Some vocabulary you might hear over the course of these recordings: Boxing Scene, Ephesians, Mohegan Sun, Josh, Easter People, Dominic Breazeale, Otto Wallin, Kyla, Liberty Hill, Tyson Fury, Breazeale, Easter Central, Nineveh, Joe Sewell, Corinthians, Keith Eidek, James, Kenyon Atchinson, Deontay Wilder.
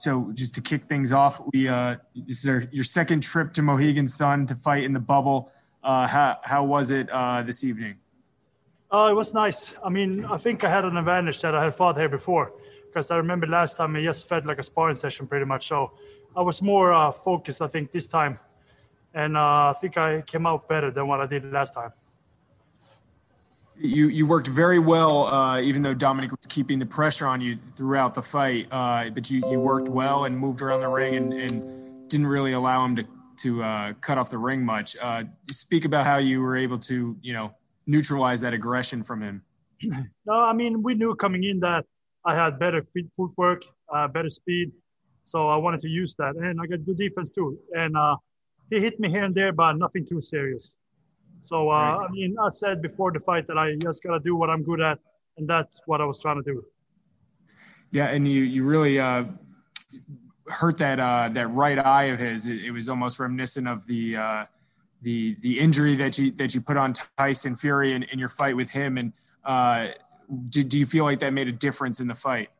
So just to kick things off, this is your second trip to Mohegan Sun to fight in the bubble. How was it this evening? It was nice. I mean, I think I had an advantage that I had fought here before, because I remember last time it just felt like a sparring session pretty much. So I was more focused, I think, this time. And I think I came out better than what I did last time. You worked very well, even though Dominic was keeping the pressure on you throughout the fight. But you worked well and moved around the ring and didn't really allow him to cut off the ring much. Speak about how you were able to, neutralize that aggression from him. No, I mean, we knew coming in that I had better footwork, better speed. So I wanted to use that. And I got good defense too. And he hit me here and there, but nothing too serious. So, I mean, I said before the fight that I just got to do what I'm good at, and that's what I was trying to do. Yeah, and you really hurt that right eye of his. It was almost reminiscent of the injury that you put on Tyson Fury in your fight with him. And do you feel like that made a difference in the fight?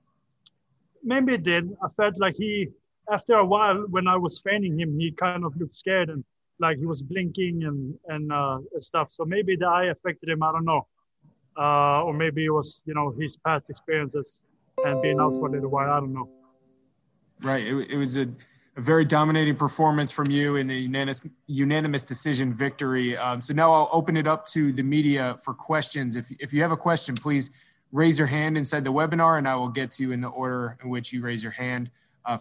Maybe it did. I felt like he, after a while, when I was training him, he kind of looked scared and like he was blinking and stuff. So maybe the eye affected him, I don't know. Or maybe it was, his past experiences and being out for a little while, I don't know. Right, it was a very dominating performance from you in the unanimous decision victory. So now I'll open it up to the media for questions. If you have a question, please raise your hand inside the webinar and I will get to you in the order in which you raise your hand.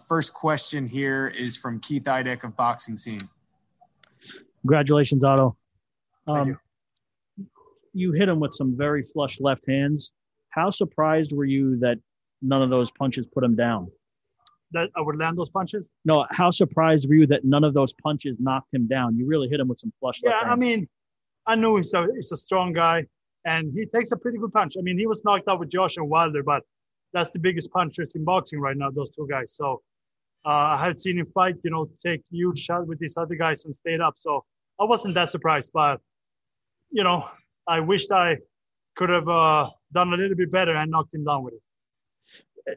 First question here is from Keith Eidek of Boxing Scene. Congratulations, Otto. You hit him with some very flush left hands. How surprised were you that none of those punches put him down? That I would land those punches? No, how surprised were you that none of those punches knocked him down? You really hit him with some flush left hands. Yeah, I mean, I knew he's a strong guy, and he takes a pretty good punch. I mean, he was knocked out with Josh and Wilder, but that's the biggest punchers in boxing right now, those two guys. So I had seen him fight, take huge shots with these other guys and stayed up. So I wasn't that surprised, but, I wished I could have done a little bit better and knocked him down with it.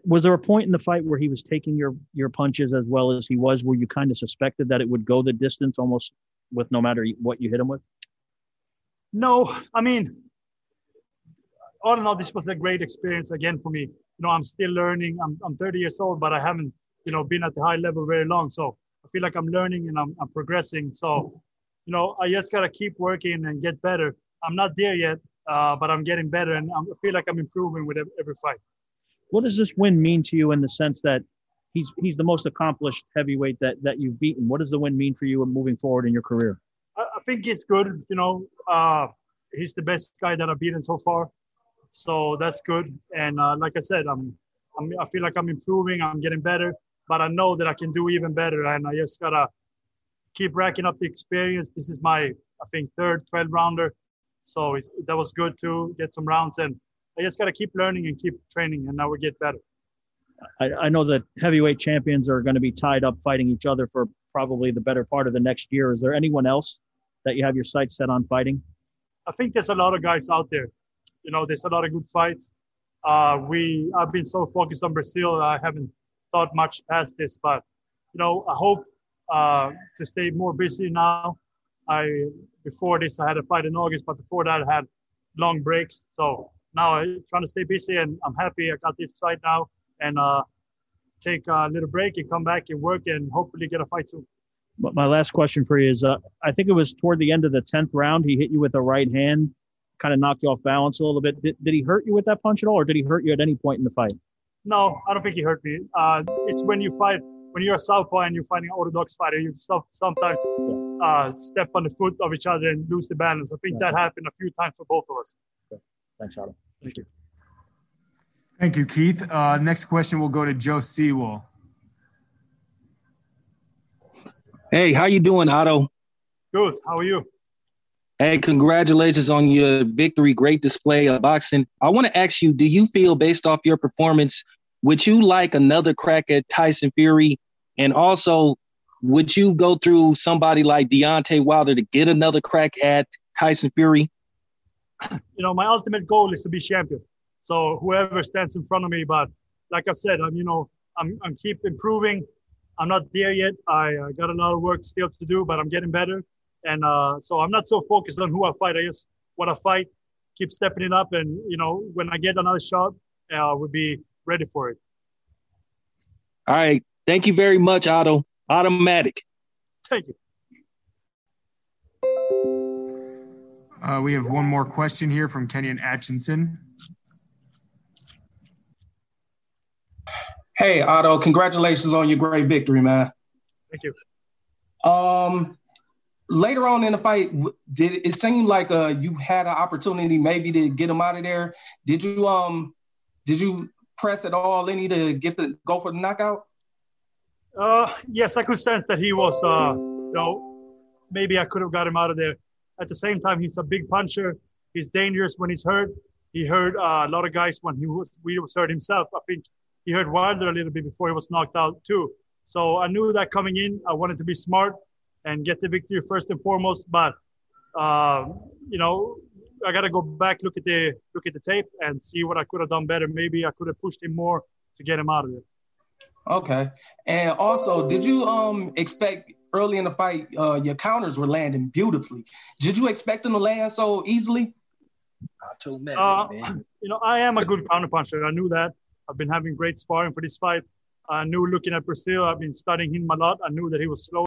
Was there a point in the fight where he was taking your punches as well as he was, where you kind of suspected that it would go the distance almost with no matter what you hit him with? No, I mean, all in all, this was a great experience again for me. I'm still learning. I'm 30 years old, but I haven't, been at the high level very long. So I feel like I'm learning and I'm progressing. So, I just got to keep working and get better. I'm not there yet, but I'm getting better. And I feel like I'm improving with every fight. What does this win mean to you in the sense that he's the most accomplished heavyweight that you've beaten? What does the win mean for you moving forward in your career? I think it's good. He's the best guy that I've beaten so far. So that's good. And like I said, I feel like I'm improving. I'm getting better. But I know that I can do even better, and I just got to keep racking up the experience. This is my, I think, third 12-rounder. So that was good to get some rounds. And I just got to keep learning and keep training, and I will get better. I know that heavyweight champions are going to be tied up fighting each other for probably the better part of the next year. Is there anyone else that you have your sights set on fighting? I think there's a lot of guys out there. There's a lot of good fights. I've been so focused on Brazil, I haven't thought much past this, but, I hope to stay more busy now. Before this, I had a fight in August, but before that, I had long breaks. So now I'm trying to stay busy, and I'm happy I got this fight now, and take a little break and come back and work and hopefully get a fight soon. But my last question for you is, I think it was toward the end of the 10th round, he hit you with a right hand, kind of knocked you off balance a little bit. Did he hurt you with that punch at all, or did he hurt you at any point in the fight? No, I don't think he hurt me. It's when you fight, when you're a southpaw and you're fighting an orthodox fighter, you sometimes step on the foot of each other and lose the balance. I think that happened a few times for both of us. Okay. Thanks, Adam. Thank you. Thank you, Keith. Next question will go to Joe Sewell. Hey, how you doing, Otto? Good. How are you? Hey, congratulations on your victory. Great display of boxing. I want to ask you, do you feel based off your performance, would you like another crack at Tyson Fury? And also, would you go through somebody like Deontay Wilder to get another crack at Tyson Fury? My ultimate goal is to be champion. So whoever stands in front of me, but like I said, I'm, I'm keep improving. I'm not there yet. I got a lot of work still to do, but I'm getting better. And so I'm not so focused on who I fight. I just what I fight, keep stepping it up. And, you know, when I get another shot, I will be ready for it. All right. Thank you very much, Otto. Automatic. Thank you. We have one more question here from Kenyon Atchinson. Hey, Otto, congratulations on your great victory, man. Thank you. Later on in the fight, did it seem like you had an opportunity maybe to get him out of there? Did you press at all any to go for the knockout? Yes, I could sense that he was, maybe I could have got him out of there. At the same time, he's a big puncher. He's dangerous when he's hurt. He hurt a lot of guys when he was hurt himself. I think he hurt Wilder a little bit before he was knocked out too. So I knew that coming in, I wanted to be smart and get the victory first and foremost. But, I got to go back, look at the tape and see what I could have done better. Maybe I could have pushed him more to get him out of it. Okay. And also, did you expect early in the fight, your counters were landing beautifully. Did you expect them to land so easily? Not too many, man. I am a good counter puncher. I knew that. I've been having great sparring for this fight. I knew looking at Breazeale, I've been studying him a lot. I knew that he was slow.